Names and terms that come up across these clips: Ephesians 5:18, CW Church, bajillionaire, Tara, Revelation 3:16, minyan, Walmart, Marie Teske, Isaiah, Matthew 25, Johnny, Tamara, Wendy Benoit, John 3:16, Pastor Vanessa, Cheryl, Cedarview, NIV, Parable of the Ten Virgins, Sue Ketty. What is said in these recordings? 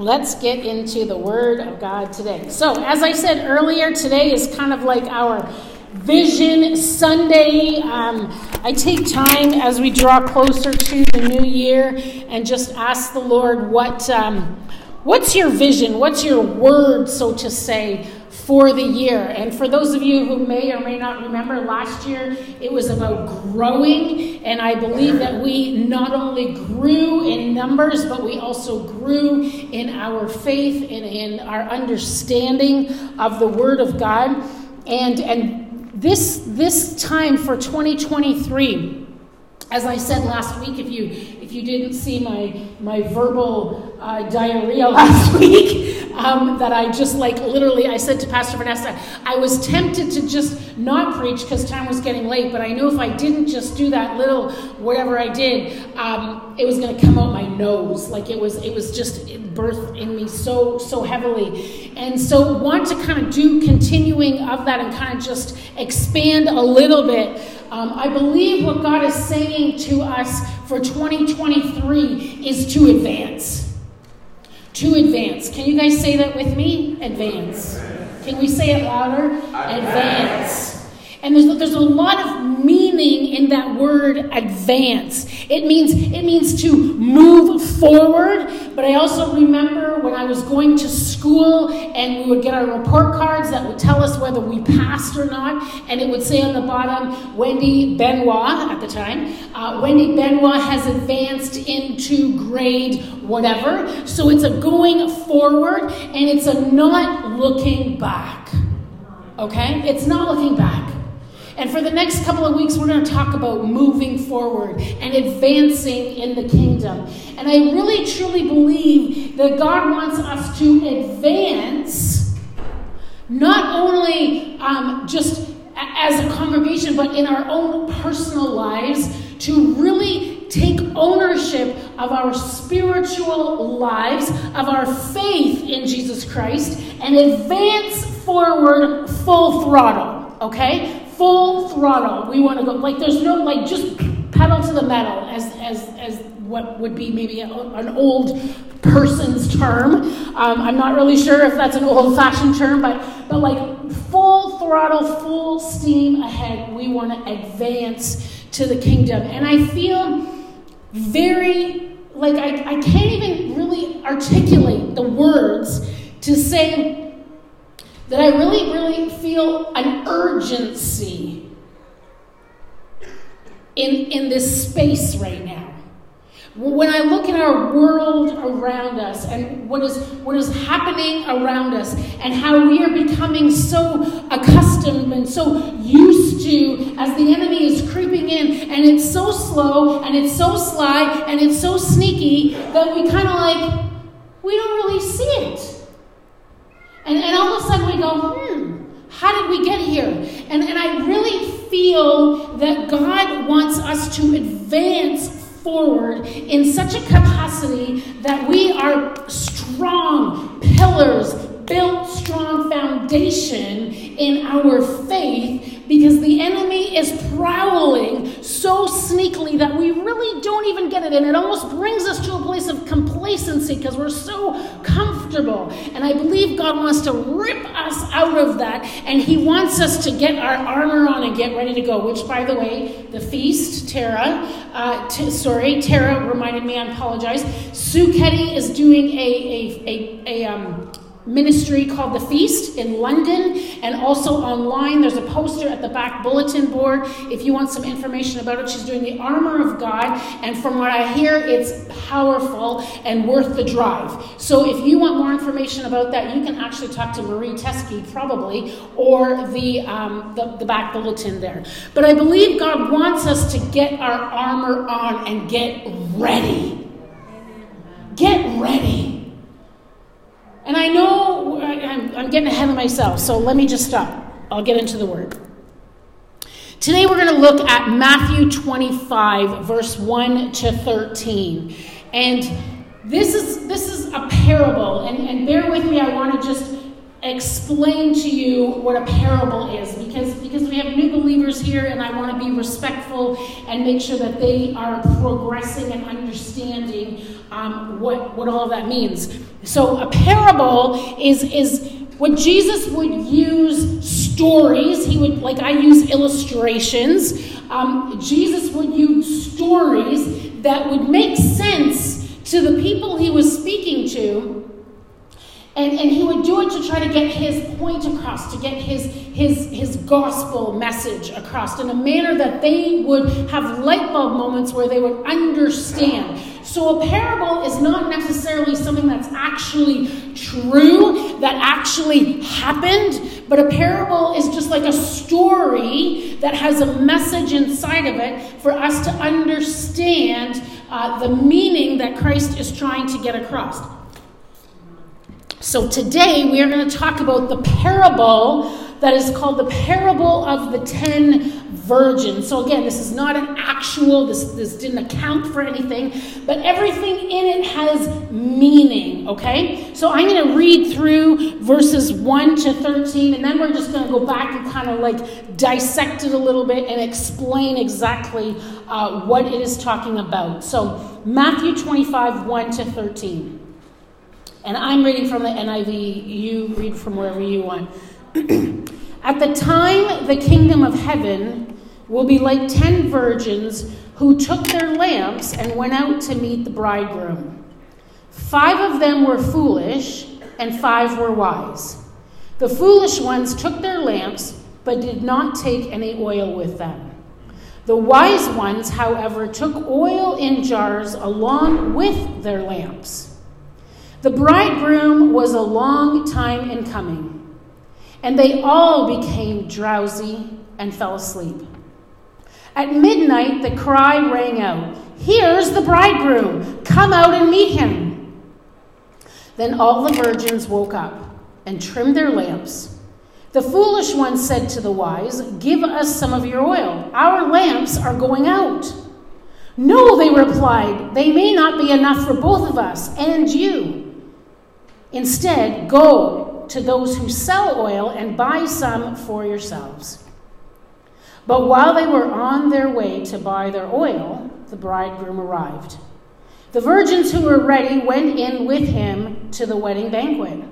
Let's get into the Word of God today. So, as I said earlier, today is kind of like our Vision Sunday. I take time as we draw closer to the new year and just ask the Lord, what's your vision? What's your word, so to say, for the year? And for those of you who may or may not remember, last year it was about growing, and I believe that we not only grew in numbers, but we also grew in our faith and in our understanding of the Word of God. And this time for 2023, as I said last week, if you didn't see my verbal diarrhea last week, that I just literally, I said to Pastor Vanessa, I was tempted to just not preach because time was getting late, but I knew if I didn't just do that little whatever I did, it was going to come out my nose. It was just birthed in me so heavily. And so want to kind of do continuing of that and kind of just expand a little bit. I believe what God is saying to us for 2023 is to advance. To advance. Can you guys say that with me? Advance. Can we say it louder? Advance. And there's a lot of meaning in that word advance. It means to move forward. But I also remember when I was going to school and we would get our report cards that would tell us whether we passed or not. And it would say on the bottom, Wendy Benoit, at the time, Wendy Benoit has advanced into grade whatever. So it's a going forward and it's a not looking back. Okay? It's not looking back. And for the next couple of weeks, we're going to talk about moving forward and advancing in the kingdom. And I really, truly believe that God wants us to advance, not only just as a congregation, but in our own personal lives, to really take ownership of our spiritual lives, of our faith in Jesus Christ, and advance forward full throttle, okay? Full throttle. We want to go, there's no, just pedal to the metal, as what would be maybe an old person's term. I'm not really sure if that's an old-fashioned term, but full throttle, full steam ahead. We want to advance to the kingdom. And I feel very, I can't even really articulate the words to say that I really, really feel an urgency in this space right now. When I look at our world around us and what is happening around us and how we are becoming so accustomed and so used to as the enemy is creeping in, and it's so slow and it's so sly and it's so sneaky that we kind of we don't really see it. And all of a sudden we go, how did we get here? And I really feel that God wants us to advance forward in such a capacity that we are strong pillars, built strong foundation in our faith, because the enemy is prowling so sneakily that we really don't even get it. And it almost brings us to a place of complacency because we're so comfortable. And I believe God wants to rip us out of that. And he wants us to get our armor on and get ready to go. Which, by the way, the feast, Tara reminded me, I apologize. Sue Ketty is doing a ministry called The Feast in London, and also online. There's a poster at the back bulletin board if you want some information about it. She's doing the Armor of God, and from what I hear, it's powerful and worth the drive. So if you want more information about that, you can actually talk to Marie Teske, probably, or the back bulletin there. But I believe God wants us to get our armor on and get ready. Get ready. And I know I'm getting ahead of myself, so let me just stop. I'll get into the Word. Today we're going to look at Matthew 25, verse 1 to 13. And this is a parable, and bear with me, I want to just explain to you what a parable is, because we have new believers here, and I want to be respectful and make sure that they are progressing and understanding what all of that means. So a parable is when Jesus would use stories, he would, like I use illustrations, Jesus would use stories that would make sense to the people he was speaking to, and he would do it to try to get his point across, to get his gospel message across in a manner that they would have light bulb moments where they would understand. So a parable is not necessarily something that's actually true, that actually happened, but a parable is just like a story that has a message inside of it for us to understand the meaning that Christ is trying to get across. So today we are going to talk about the parable that is called the Parable of the Ten Virgins. So again, this is not an actual, this didn't account for anything, but everything in it has meaning, okay? So I'm going to read through verses 1 to 13, and then we're just going to go back and kind of like dissect it a little bit and explain exactly what it is talking about. So Matthew 25, 1 to 13. And I'm reading from the NIV. You read from wherever you want. At the time, the kingdom of heaven will be like 10 virgins who took their lamps and went out to meet the bridegroom. 5 of them were foolish and 5 were wise. The foolish ones took their lamps but did not take any oil with them. The wise ones, however, took oil in jars along with their lamps. The bridegroom was a long time in coming, and they all became drowsy and fell asleep. At midnight, the cry rang out, "Here's the bridegroom! Come out and meet him!" Then all the virgins woke up and trimmed their lamps. The foolish one said to the wise, "Give us some of your oil. Our lamps are going out." "No," they replied, "they may not be enough for both of us and you. Instead, go to those who sell oil and buy some for yourselves." But while they were on their way to buy their oil, the bridegroom arrived. The virgins who were ready went in with him to the wedding banquet,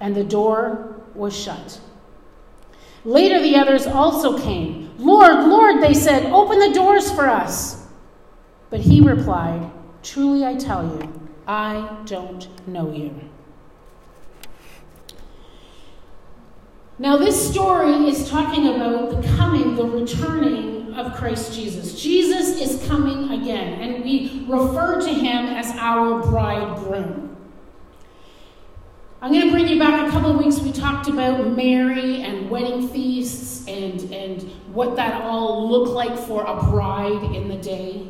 and the door was shut. Later the others also came. "Lord, Lord," they said, "open the doors for us." But he replied, "Truly I tell you, I don't know you." Now this story is talking about the coming, the returning of Christ Jesus. Jesus is coming again, and we refer to him as our bridegroom. I'm going to bring you back a couple of weeks. We talked about Mary and wedding feasts and what that all looked like for a bride in the day.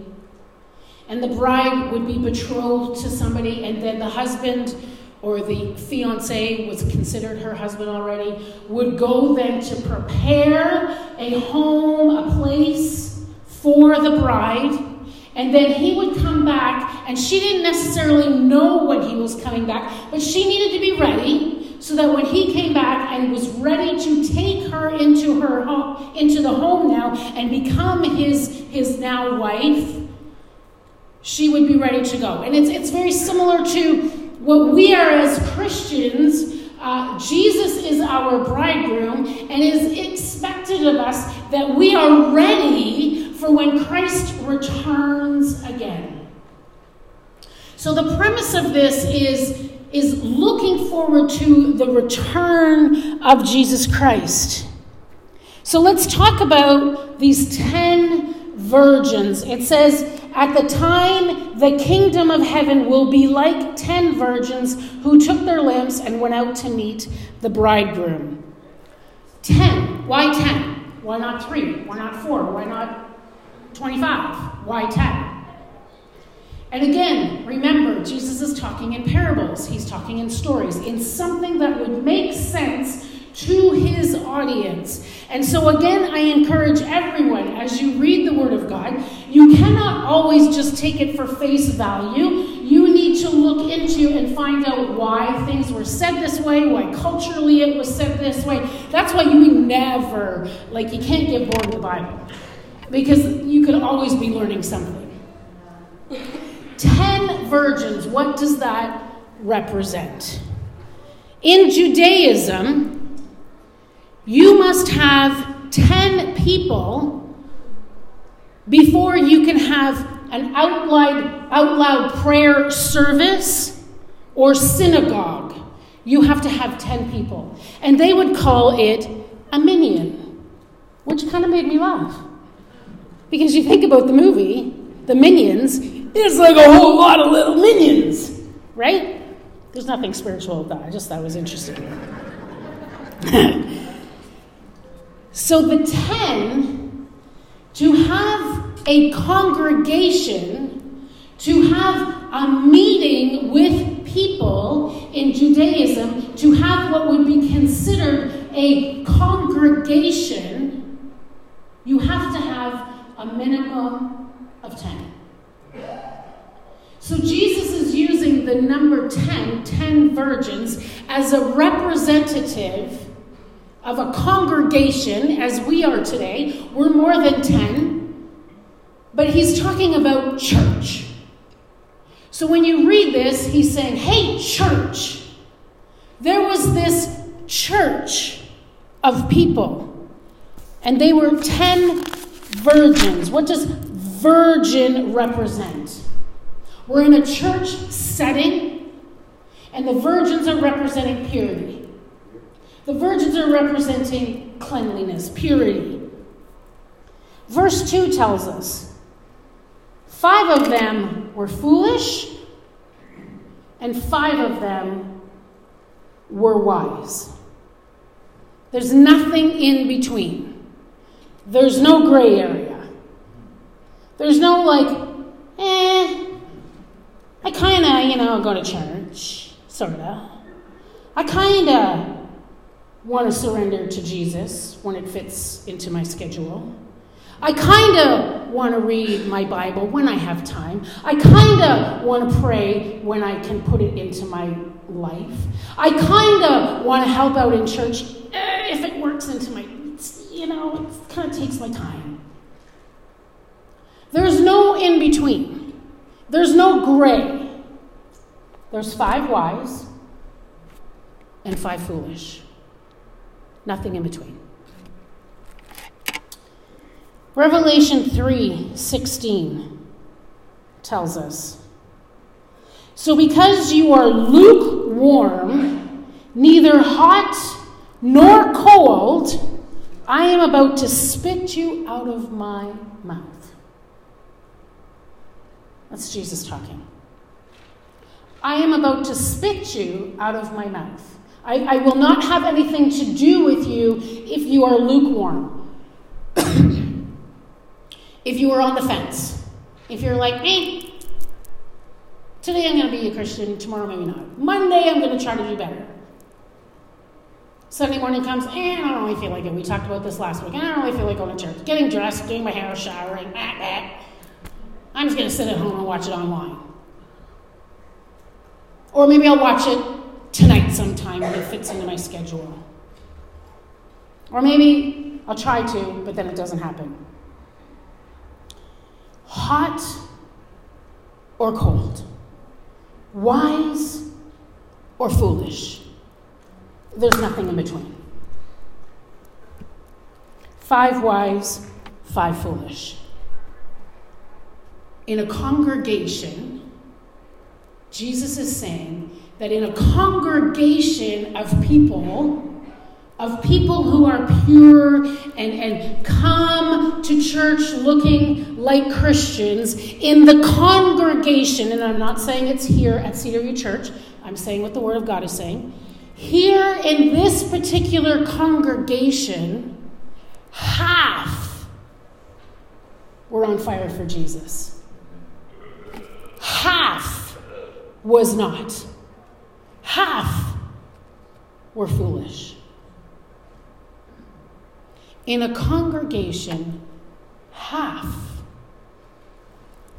And the bride would be betrothed to somebody, and then the husband, or the fiancé was considered her husband already, would go then to prepare a home, a place for the bride. And then he would come back, and she didn't necessarily know when he was coming back, but she needed to be ready so that when he came back and was ready to take her into her home, into the home now, and become his now wife, she would be ready to go. And it's very similar to what we are as Christians. Jesus is our bridegroom, and it is expected of us that we are ready for when Christ returns again. So the premise of this is looking forward to the return of Jesus Christ. So let's talk about these 10 virgins. It says, "At the time, the kingdom of heaven will be like 10 virgins who took their lamps and went out to meet the bridegroom." 10. Why 10? Why not 3? Why not 4? Why not 25? Why 10? And again, remember, Jesus is talking in parables. He's talking in stories, in something that would make sense to his audience. And so again, I encourage everyone, as you read the Word of God, you cannot always just take it for face value. You need to look into and find out why things were said this way, why culturally it was said this way. That's why you never, you can't get bored of the Bible, because you could always be learning something. 10 ten virgins, what does that represent? In Judaism, you must have 10 people before you can have an out loud prayer service or synagogue. You have to have 10 people. And they would call it a minyan, which kind of made me laugh. Because you think about the movie, The Minions, it's like a whole lot of little minions, right? There's nothing spiritual about that. I just thought it was interesting. So the 10, to have a congregation, to have a meeting with people in Judaism, to have what would be considered a congregation, you have to have a minimum of 10. So Jesus is using the number 10, 10 virgins, as a representative of a congregation as we are today. We're more than 10, but he's talking about church. So when you read this, he's saying, hey, church, there was this church of people, and they were 10 virgins. What does virgin represent? We're in a church setting, and the virgins are representing purity. The virgins are representing cleanliness, purity. Verse 2 tells us, 5 of them were foolish, and 5 of them were wise. There's nothing in between. There's no gray area. There's no like, I kind of, go to church, sort of. I kind of want to surrender to Jesus when it fits into my schedule. I kind of want to read my Bible when I have time. I kind of want to pray when I can put it into my life. I kind of want to help out in church if it works into my, it kind of takes my time. There's no in-between. There's no gray. There's 5 wise and 5 foolish. Nothing in between. Revelation 3:16 tells us, so because you are lukewarm, neither hot nor cold, I am about to spit you out of my mouth. That's Jesus talking. I am about to spit you out of my mouth. I will not have anything to do with you if you are lukewarm. If you are on the fence. If you're like me, today I'm going to be a Christian, tomorrow maybe not. Monday I'm going to try to do better. Sunday morning comes, I don't really feel like it. We talked about this last week. I don't really feel like going to church. Getting dressed, doing my hair, showering, I'm just going to sit at home and watch it online. Or maybe I'll watch it tonight sometime when it fits into my schedule. Or maybe I'll try to, but then it doesn't happen. Hot or cold? Wise or foolish? There's nothing in between. 5 wise, 5 foolish. In a congregation, Jesus is saying that in a congregation of people who are pure and come to church looking like Christians, in the congregation, and I'm not saying it's here at CW Church, I'm saying what the Word of God is saying, here in this particular congregation, half were on fire for Jesus. Half was not. Half were foolish. In a congregation, half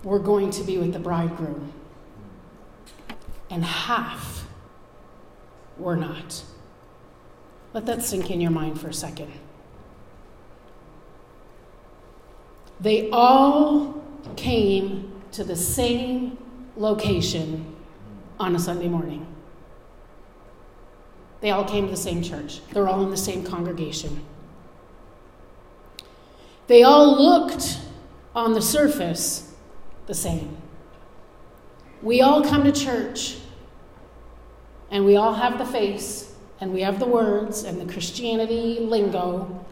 were going to be with the bridegroom, and half were not. Let that sink in your mind for a second. They all came to the same location on a Sunday morning. They all came to the same church. They're all in the same congregation. They all looked on the surface the same. We all come to church, and we all have the face, and we have the words, and the Christianity lingo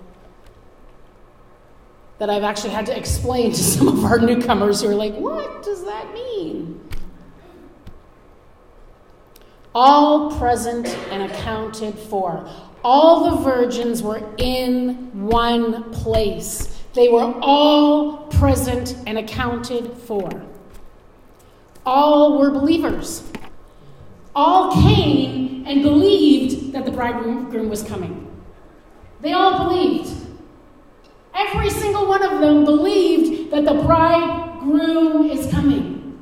that I've actually had to explain to some of our newcomers who are like, what does that mean? All present and accounted for. All the virgins were in one place. They were all present and accounted for. All were believers. All came and believed that the bridegroom was coming. They all believed. Every single one of them believed that the bridegroom is coming.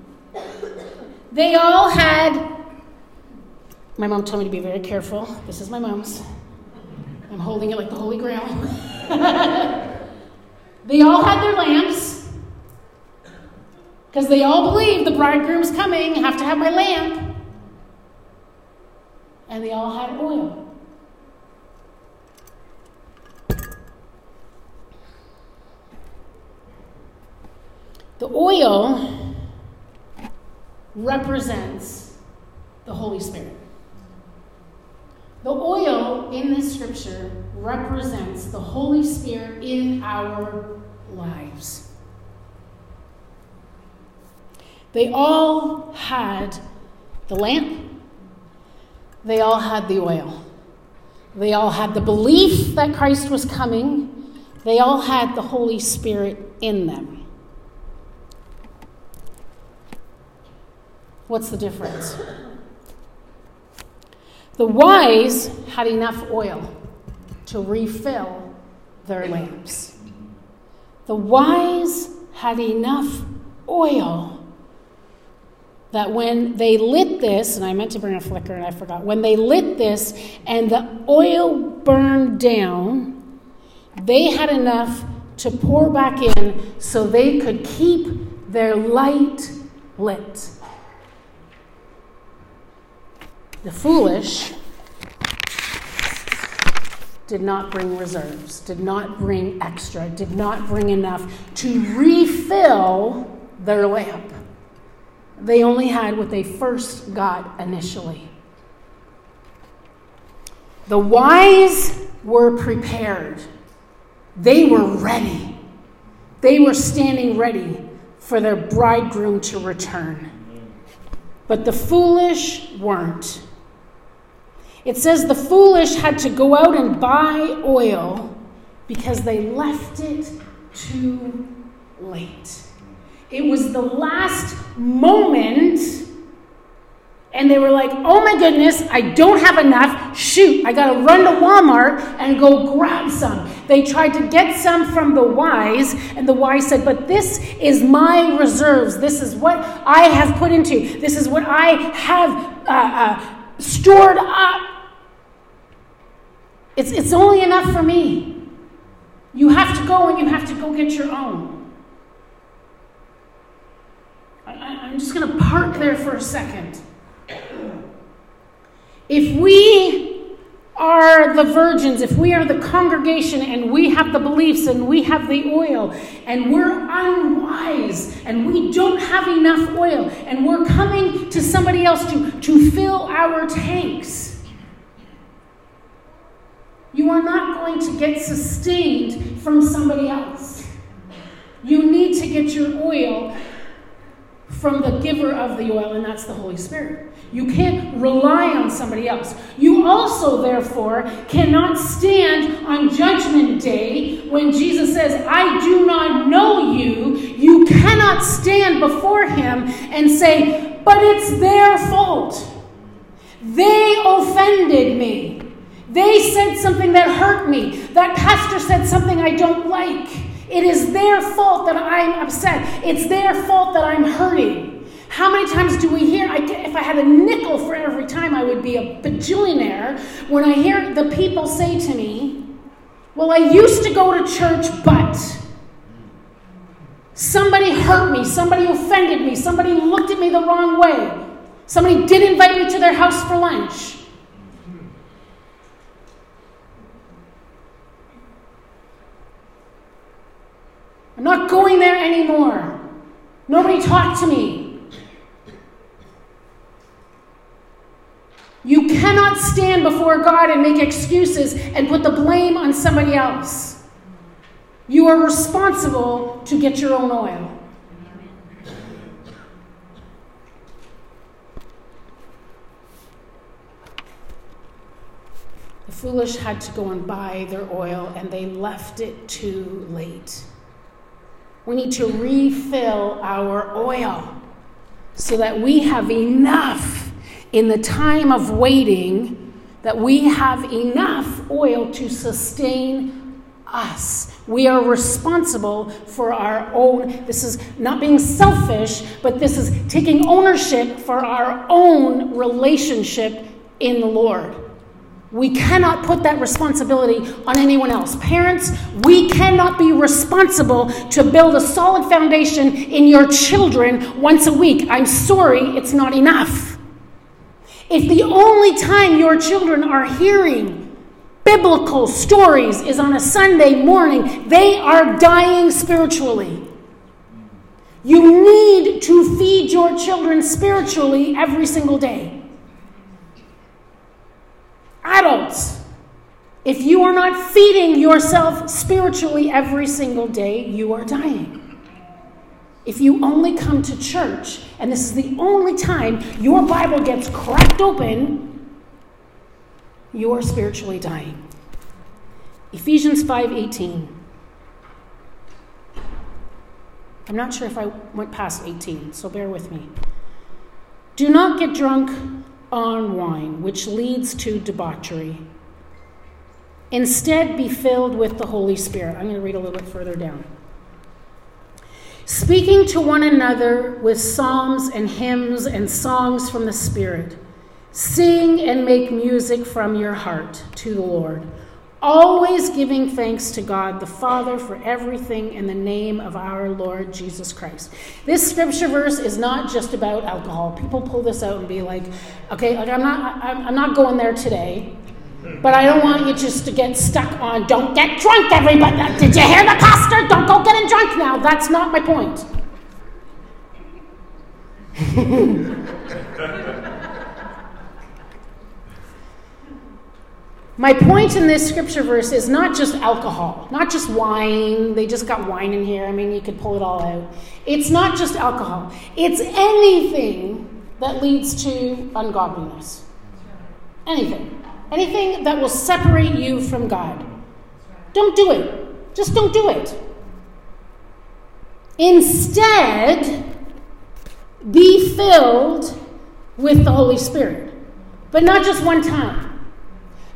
They all had... My mom told me to be very careful. This is my mom's. I'm holding it like the Holy Grail. They all had their lamps, because they all believe the bridegroom's coming. I have to have my lamp. And they all had oil. The oil represents the Holy Spirit. The oil in this scripture represents the Holy Spirit in our lives. They all had the lamp. They all had the oil. They all had the belief that Christ was coming. They all had the Holy Spirit in them. What's the difference? The wise had enough oil to refill their lamps. The wise had enough oil that when they lit this, and I meant to bring a flicker and I forgot, when they lit this and the oil burned down, they had enough to pour back in so they could keep their light lit. The foolish did not bring reserves, did not bring extra, did not bring enough to refill their lamp. They only had what they first got initially. The wise were prepared. They were ready. They were standing ready for their bridegroom to return. But the foolish weren't. It says the foolish had to go out and buy oil because they left it too late. It was the last moment, and they were like, oh my goodness, I don't have enough. Shoot, I got to run to Walmart and go grab some. They tried to get some from the wise, and the wise said, but this is my reserves. This is what I have put into. This is what I have stored up. It's only enough for me. You have to go and you have to go get your own. I'm just going to park there for a second. If we are the virgins, if we are the congregation and we have the beliefs and we have the oil and we're unwise and we don't have enough oil and we're coming to somebody else to fill our tanks, you are not going to get sustained from somebody else. You need to get your oil from the giver of the oil, and that's the Holy Spirit. You can't rely on somebody else. You also, therefore, cannot stand on Judgment Day when Jesus says, I do not know you. You cannot stand before him and say, but it's their fault. They offended me. They said something that hurt me. That pastor said something I don't like. It is their fault that I'm upset. It's their fault that I'm hurting. How many times do we hear, if I had a nickel for every time, I would be a bajillionaire, when I hear the people say to me, well, I used to go to church, but Somebody hurt me. Somebody offended me. Somebody looked at me the wrong way. Somebody did invite me to their house for lunch. I'm not going there anymore. Nobody talked to me. You cannot stand before God and make excuses and put the blame on somebody else. You are responsible to get your own oil. The foolish had to go and buy their oil, and they left it too late. We need to refill our oil so that we have enough in the time of waiting, that we have enough oil to sustain us. We are responsible for our own. This is not being selfish, but this is taking ownership for our own relationship in the Lord. We cannot put that responsibility on anyone else. Parents, we cannot be responsible to build a solid foundation in your children once a week. I'm sorry, it's not enough. If the only time your children are hearing biblical stories is on a Sunday morning, they are dying spiritually. You need to feed your children spiritually every single day. Adults, if you are not feeding yourself spiritually every single day, you are dying. If you only come to church, and this is the only time your Bible gets cracked open, you are spiritually dying. Ephesians 5:18. I'm not sure if I went past 18, so bear with me. Do not get drunk on wine, which leads to debauchery. Instead, be filled with the Holy Spirit. I'm going to read a little bit further down. Speaking to one another with psalms and hymns and songs from the Spirit. Sing and make music from your heart to the Lord, always giving thanks to God the Father for everything in the name of our Lord Jesus Christ. This scripture verse is not just about alcohol. People pull this out and be like, okay, I'm not going there today, but I don't want you just to get stuck on, don't get drunk, everybody. Did you hear the pastor? Don't go getting drunk now. That's not my point. My point in this scripture verse is not just alcohol, not just wine. They just got wine in here. I mean, you could pull it all out. It's not just alcohol. It's anything that leads to ungodliness. Anything. Anything that will separate you from God. Don't do it. Just don't do it. Instead, be filled with the Holy Spirit. But not just one time.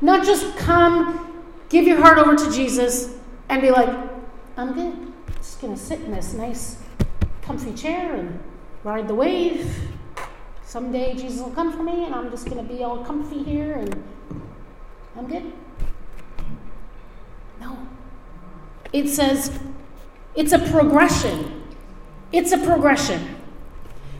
Not just come, give your heart over to Jesus, and be like, I'm good. I'm just going to sit in this nice, comfy chair and ride the wave. Someday Jesus will come for me, and I'm just going to be all comfy here, and I'm good. No. It says, it's a progression. It's a progression.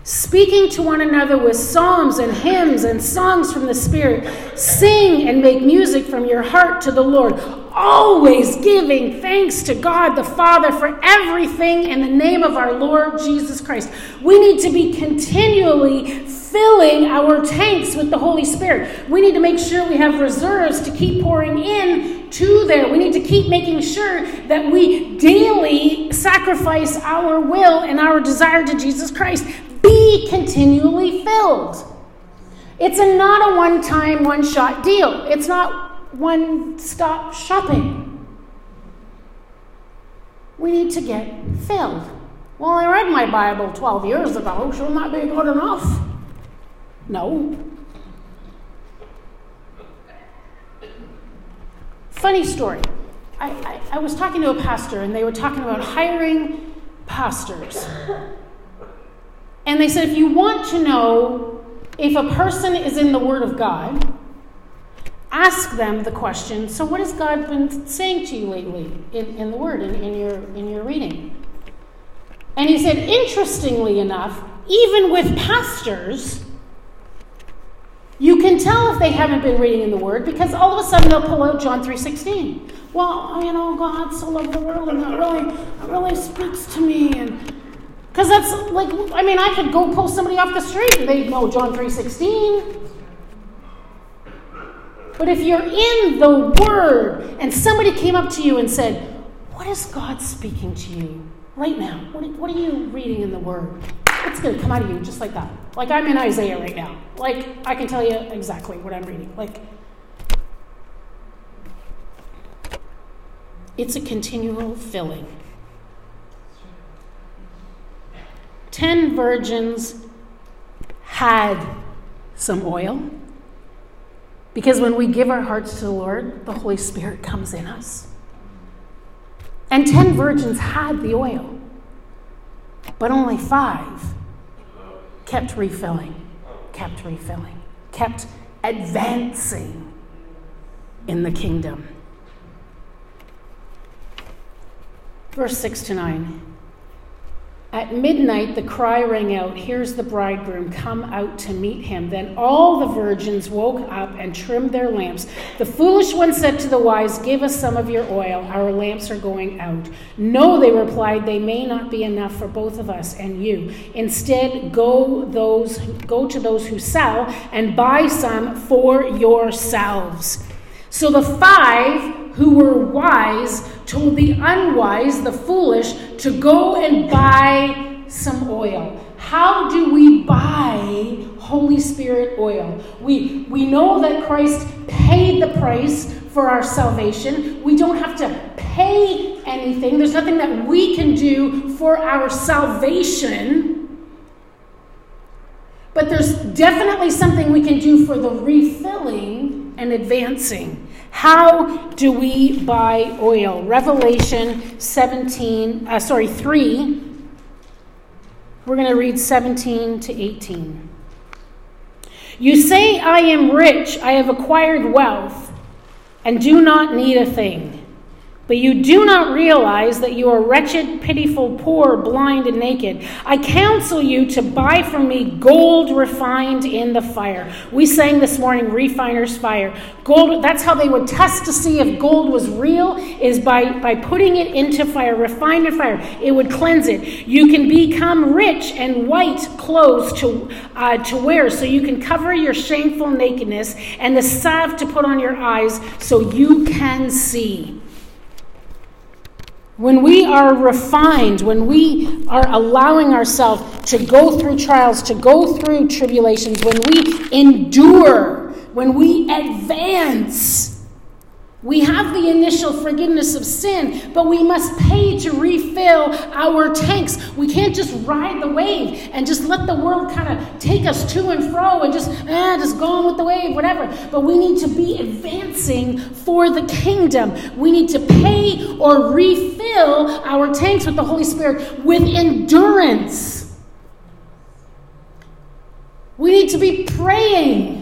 Speaking to one another with psalms and hymns and songs from the Spirit. Sing and make music from your heart to the Lord, always giving thanks to God the Father for everything in the name of our Lord Jesus Christ. We need to be continually filling our tanks with the Holy Spirit. We need to make sure we have reserves to keep pouring in to there. We need to keep making sure that we daily sacrifice our will and our desire to Jesus Christ. Be continually filled. It's not a one-time, one-shot deal. It's not one-stop shopping. We need to get filled. Well, I read my Bible 12 years ago. Shouldn't that be good enough? No. Funny story. I was talking to a pastor, and they were talking about hiring pastors. And they said, if you want to know if a person is in the Word of God, ask them the question, so what has God been saying to you lately in the Word, in your reading? And he said, interestingly enough, even with pastors, you can tell if they haven't been reading in the Word, because all of a sudden they'll pull out John 3:16. Well, you know, God so loved the world, and that really speaks to me. Because that's like, I mean, I could go pull somebody off the street and they'd know John 3:16. But if you're in the Word and somebody came up to you and said, what is God speaking to you right now? What are you reading in the Word? It's going to come out of you just like that. Like, I'm in Isaiah right now. Like, I can tell you exactly what I'm reading. Like, it's a continual filling. 10 virgins had some oil, because when we give our hearts to the Lord, the Holy Spirit comes in us. And 10 virgins had the oil, but only 5 kept refilling, kept advancing in the kingdom. Verse 6-9. At midnight, the cry rang out, "Here's the bridegroom, come out to meet him." Then all the virgins woke up and trimmed their lamps. The foolish one said to the wise, "Give us some of your oil. Our lamps are going out." "No," they replied, "they may not be enough for both of us and you. Instead, go to those who sell and buy some for yourselves." So the 5 who were wise told the unwise, the foolish, to go and buy some oil. How do we buy Holy Spirit oil? We know that Christ paid the price for our salvation. We don't have to pay anything. There's nothing that we can do for our salvation. But there's definitely something we can do for the refilling and advancing. How do we buy oil? Revelation 3. We're going to read 17-18. "You say, 'I am rich, I have acquired wealth, and do not need a thing.' But you do not realize that you are wretched, pitiful, poor, blind, and naked. I counsel you to buy from me gold refined in the fire." We sang this morning, "Refiner's Fire." Gold, that's how they would test to see if gold was real, is by putting it into fire, refined in fire. It would cleanse it. "You can become rich, and white clothes to wear, so you can cover your shameful nakedness, and the salve to put on your eyes, so you can see." When we are refined, when we are allowing ourselves to go through trials, to go through tribulations, when we endure, when we advance, we have the initial forgiveness of sin, but we must pay to refill our tanks. We can't just ride the wave and just let the world kind of take us to and fro and just go on with the wave, whatever. But we need to be advancing for the kingdom. We need to pay or refill our tanks with the Holy Spirit with endurance. We need to be praying.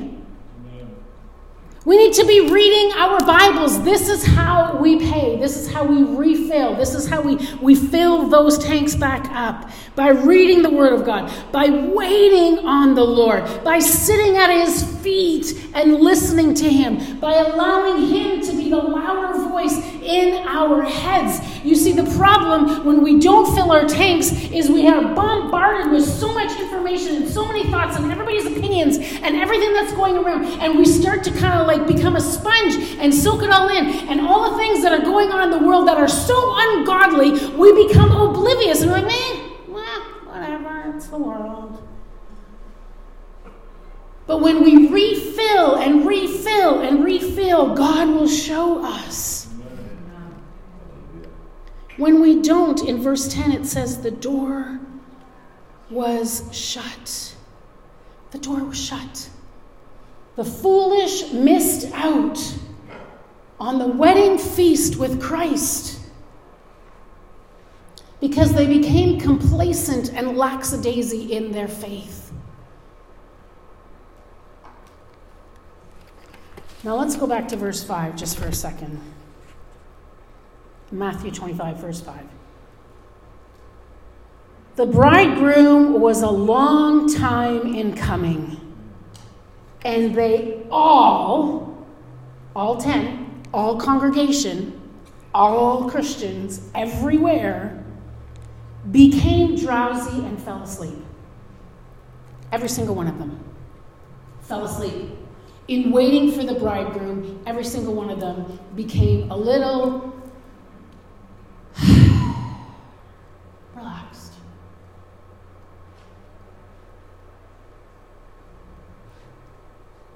We need to be reading our Bibles. This is how we pay. This is how we refill. This is how we fill those tanks back up. By reading the Word of God. By waiting on the Lord. By sitting at His feet and listening to Him. By allowing Him to be the louder voice in our heads. You see, the problem when we don't fill our tanks is we are bombarded with so much information and so many thoughts and everybody's opinions and everything that's going around, and we start to kind of like become a sponge and soak it all in, and all the things that are going on in the world that are so ungodly, we become oblivious, and we're like, whatever, it's the world. But when we refill and refill and refill, God will show us. When we don't, in verse 10, it says the door was shut. The door was shut. The foolish missed out on the wedding feast with Christ because they became complacent and lackadaisy in their faith. Now let's go back to verse 5 just for a second. Matthew 25, verse 5. The bridegroom was a long time in coming, and they all 10, all congregation, all Christians everywhere, became drowsy and fell asleep. Every single one of them fell asleep. In waiting for the bridegroom, every single one of them became a little relaxed.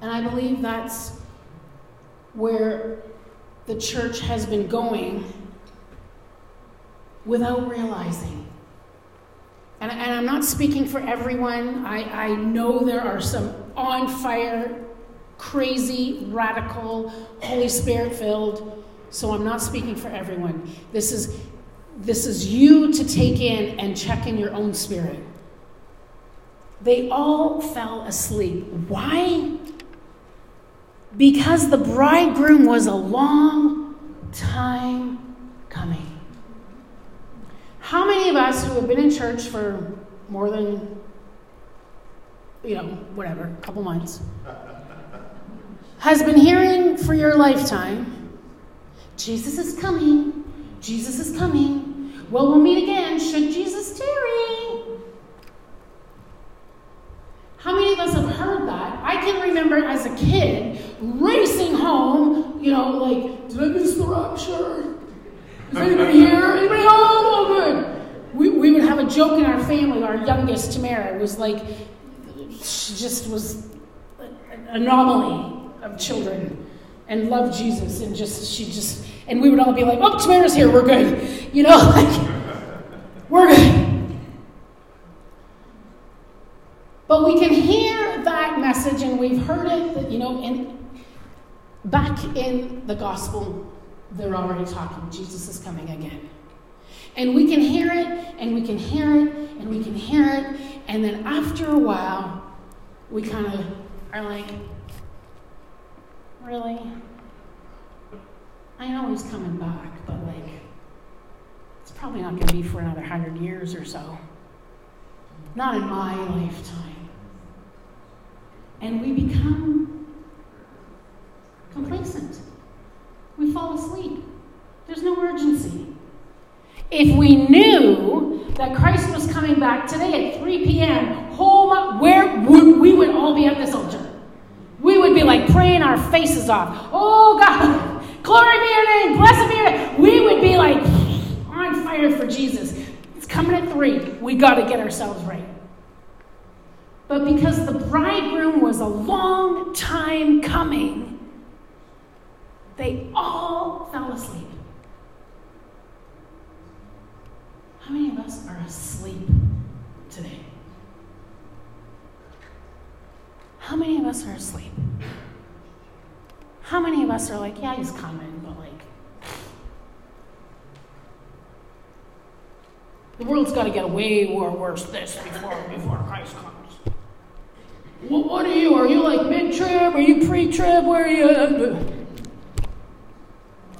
And I believe that's where the church has been going without realizing. And I'm not speaking for everyone. I know there are some on fire, crazy, radical, Holy Spirit-filled. So I'm not speaking for everyone. This is you to take in and check in your own spirit. They all fell asleep. Why? Because the bridegroom was a long time coming. How many of us who have been in church for more than, a couple months, has been hearing for your lifetime, Jesus is coming, Jesus is coming. Well, we'll meet again, should Jesus tarry. How many of us have heard that? I can remember as a kid racing home, did I miss the rapture? Is anybody here? Anybody home? Oh, good. We would have a joke in our family. Our youngest, Tamara, was she just was an anomaly of children and loved Jesus. And and we would all be like, oh, Tamara's here. We're good. We're good. But we can hear that message, and we've heard it, back in the gospel, they're already talking, Jesus is coming again. And we can hear it, and we can hear it, and we can hear it, and then after a while, we kind of are like, really? I know he's coming back, but it's probably not going to be for another 100 years or so. Not in my lifetime. And we become complacent. We fall asleep. There's no urgency. If we knew that Christ was coming back today at 3 p.m., we would all be at this altar. We would be praying our faces off. Oh, God, glory be your name, blessed be your name. We would be on fire for Jesus. Coming at 3, we got to get ourselves right. But because the bridegroom was a long time coming, they all fell asleep. How many of us are asleep today? How many of us are asleep? How many of us are yeah, he's coming, but the world's got to get way more worse before Christ comes. What are you? Are you mid-trib? Are you pre-trib? Where are you?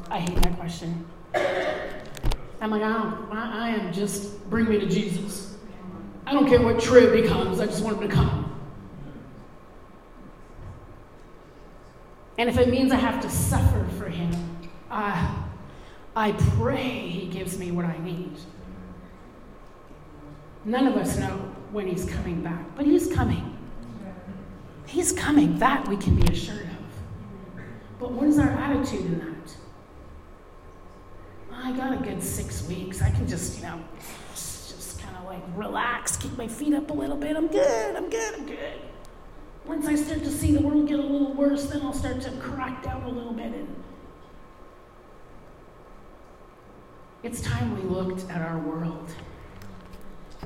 I hate that question. I'm I am just, bring me to Jesus. I don't care what trib he comes. I just want him to come. And if it means I have to suffer for him, I pray he gives me what I need. None of us know when he's coming back, but he's coming. He's coming. That we can be assured of. But what is our attitude in that? I got a good 6 weeks. I can just, just kind of relax, keep my feet up a little bit. I'm good. Once I start to see the world get a little worse, then I'll start to crack down a little bit. And it's time we looked at our world.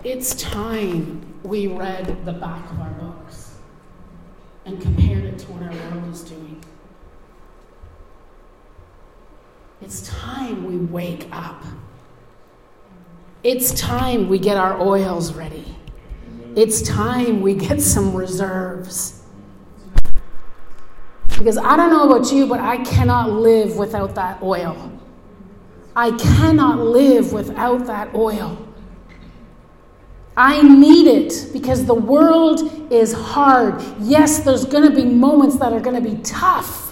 It's time we read the back of our books and compared it to what our world is doing. It's time we wake up. It's time we get our oils ready. It's time we get some reserves. Because I don't know about you, but I cannot live without that oil. I cannot live without that oil. I need it because the world is hard. Yes, there's going to be moments that are going to be tough.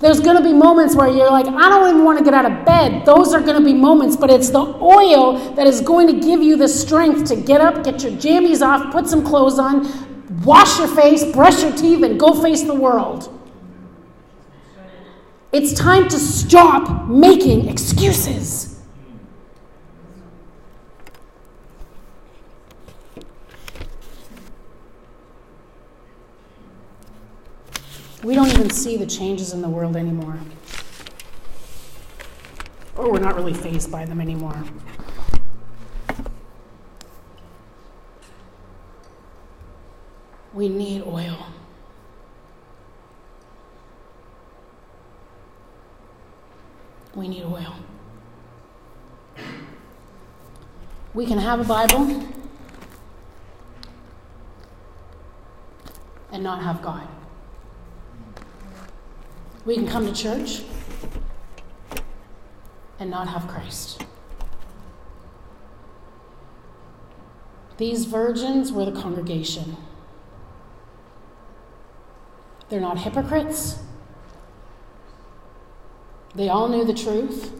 There's going to be moments where you're like, I don't even want to get out of bed. Those are going to be moments, but it's the oil that is going to give you the strength to get up, get your jammies off, put some clothes on, wash your face, brush your teeth, and go face the world. It's time to stop making excuses. We don't even see the changes in the world anymore. Or we're not really fazed by them anymore. We need oil. We need oil. We can have a Bible and not have God. We can come to church and not have Christ. These virgins were the congregation. They're not hypocrites. They all knew the truth.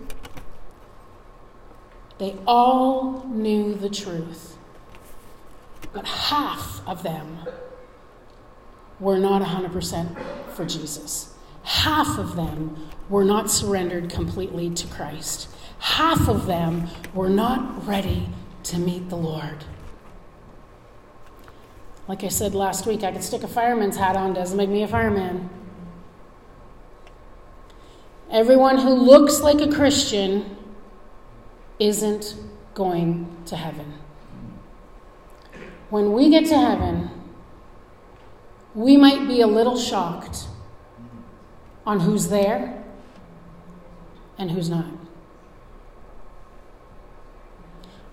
They all knew the truth. But half of them were not 100% for Jesus. Half of them were not surrendered completely to Christ. Half of them were not ready to meet the Lord. Like I said last week, I could stick a fireman's hat on, doesn't make me a fireman. Everyone who looks like a Christian isn't going to heaven. When we get to heaven, we might be a little shocked on who's there and who's not.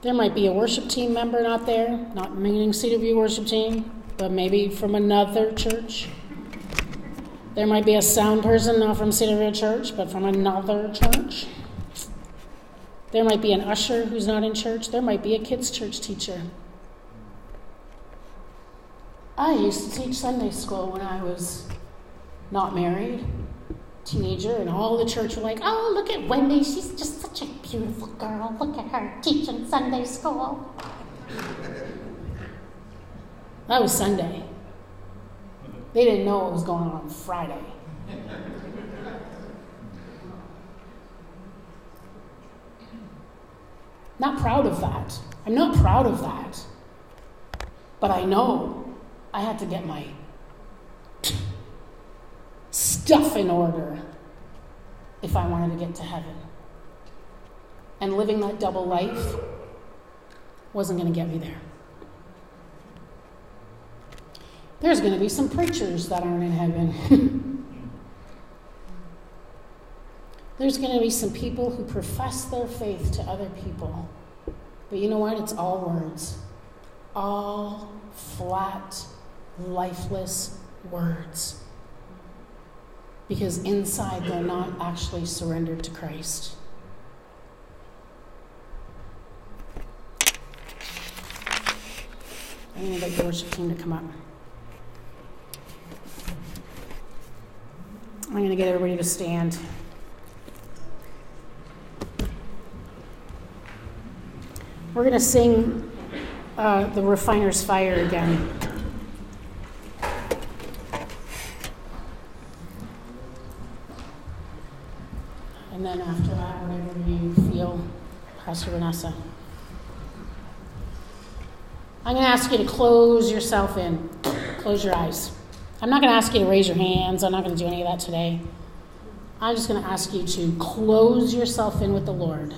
There might be a worship team member not there, not meaning CW worship team, but maybe from another church. There might be a sound person not from Cedarview Church, but from another church. There might be an usher who's not in church. There might be a kids' church teacher. I used to teach Sunday school when I was not married, teenager, and all the church were like, oh, look at Wendy, she's just such a beautiful girl. Look at her teaching Sunday school. That was Sunday. They didn't know what was going on Friday. Not proud of that. I'm not proud of that. But I know I had to get my stuff in order if I wanted to get to heaven. And living that double life wasn't going to get me there. There's going to be some preachers that aren't in heaven. There's going to be some people who profess their faith to other people. But you know what? It's all words. All flat, lifeless words. Because inside they're not actually surrendered to Christ. I'm going to invite the worship team to come up. I'm going to get everybody to stand. We're going to sing the Refiner's Fire again. And then after that, whatever you feel, Pastor Vanessa. I'm going to ask you to close yourself in. Close your eyes. I'm not going to ask you to raise your hands. I'm not going to do any of that today. I'm just going to ask you to close yourself in with the Lord.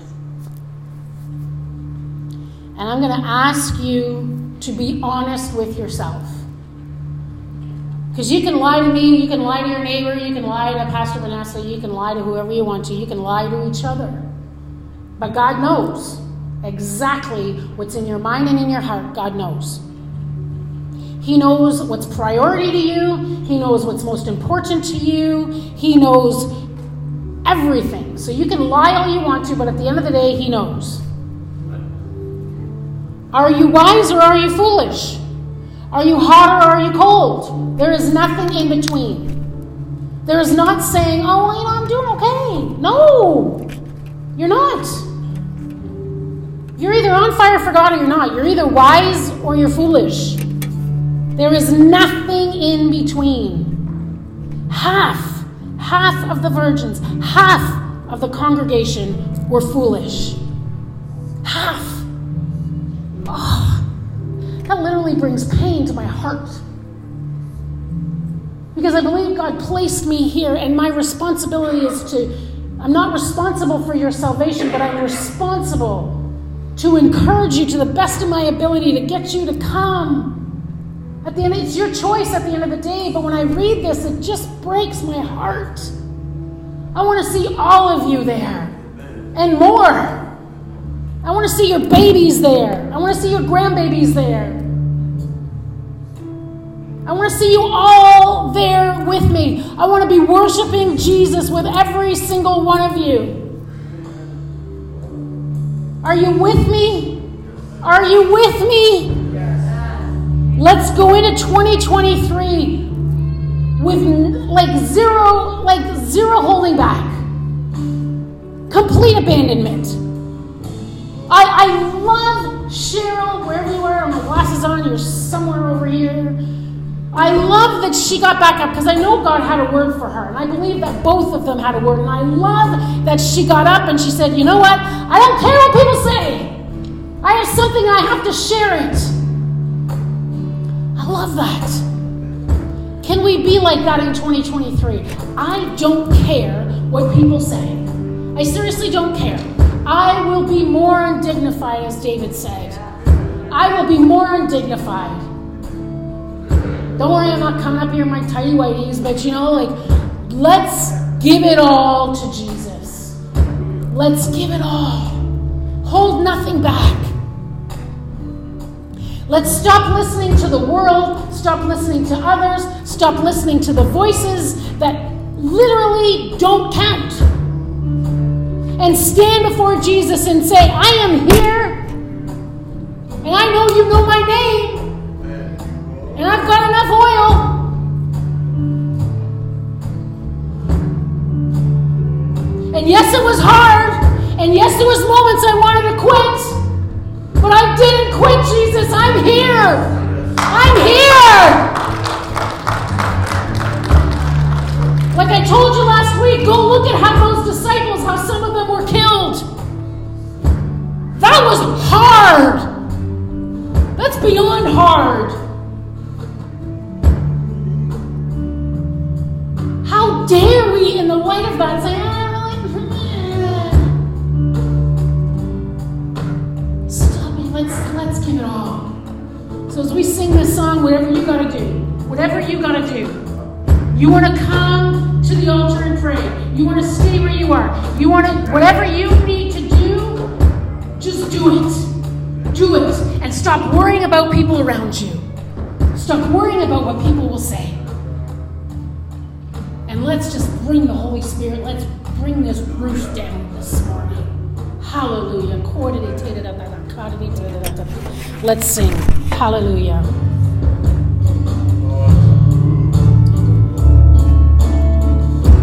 And I'm going to ask you to be honest with yourself. Because you can lie to me, you can lie to your neighbor, you can lie to Pastor Vanessa, you can lie to whoever you want to, you can lie to each other. But God knows exactly what's in your mind and in your heart. God knows. He knows what's priority to you. He knows what's most important to you. He knows everything. So you can lie all you want to, but at the end of the day, he knows. Are you wise or are you foolish? Are you hot or are you cold? There is nothing in between. There is not saying, oh, you know, I'm doing okay. No, you're not. You're either on fire for God or you're not. You're either wise or you're foolish. There is nothing in between. Half of the virgins, half of the congregation were foolish. Half. Oh, that literally brings pain to my heart. Because I believe God placed me here, and my responsibility is I'm not responsible for your salvation, but I'm responsible to encourage you to the best of my ability to get you to come. At the end, it's your choice at the end of the day, but when I read this, it just breaks my heart. I want to see all of you there and more. I want to see your babies there. I want to see your grandbabies there. I want to see you all there with me. I want to be worshiping Jesus with every single one of you. Are you with me? Are you with me? Yes. Let's go into 2023 with like zero holding back. Complete abandonment. I love Cheryl, wherever you are, my glasses on, you're somewhere over here. I love that she got back up because I know God had a word for her. And I believe that both of them had a word. And I love that she got up and she said, you know what? I don't care what people say. I have something and I have to share it. I love that. Can we be like that in 2023? I don't care what people say. I seriously don't care. I will be more undignified, as David said. I will be more undignified. Don't worry, I'm not coming up here in my tidy whities, but you know, let's give it all to Jesus. Let's give it all. Hold nothing back. Let's stop listening to the world, stop listening to others, stop listening to the voices that literally don't count. And stand before Jesus and say, I am here, and I know you know my name, and I've got enough oil. And yes, it was hard, and yes, there was moments I wanted to quit, but I didn't quit, Jesus. I'm here. I'm here. Like I told you last week, go look at how those disciples, how some of them were killed. That was hard. That's beyond hard. How dare we, in the light of that, say, stop it. Let's give it all. So as we sing this song, whatever you gotta do. You want to come to the altar and pray. You want to stay where you are. You want to, whatever you need to do, just do it. Do it. And stop worrying about people around you. Stop worrying about what people will say. And let's just bring the Holy Spirit. Let's bring this roof down this morning. Hallelujah. Let's sing. Hallelujah.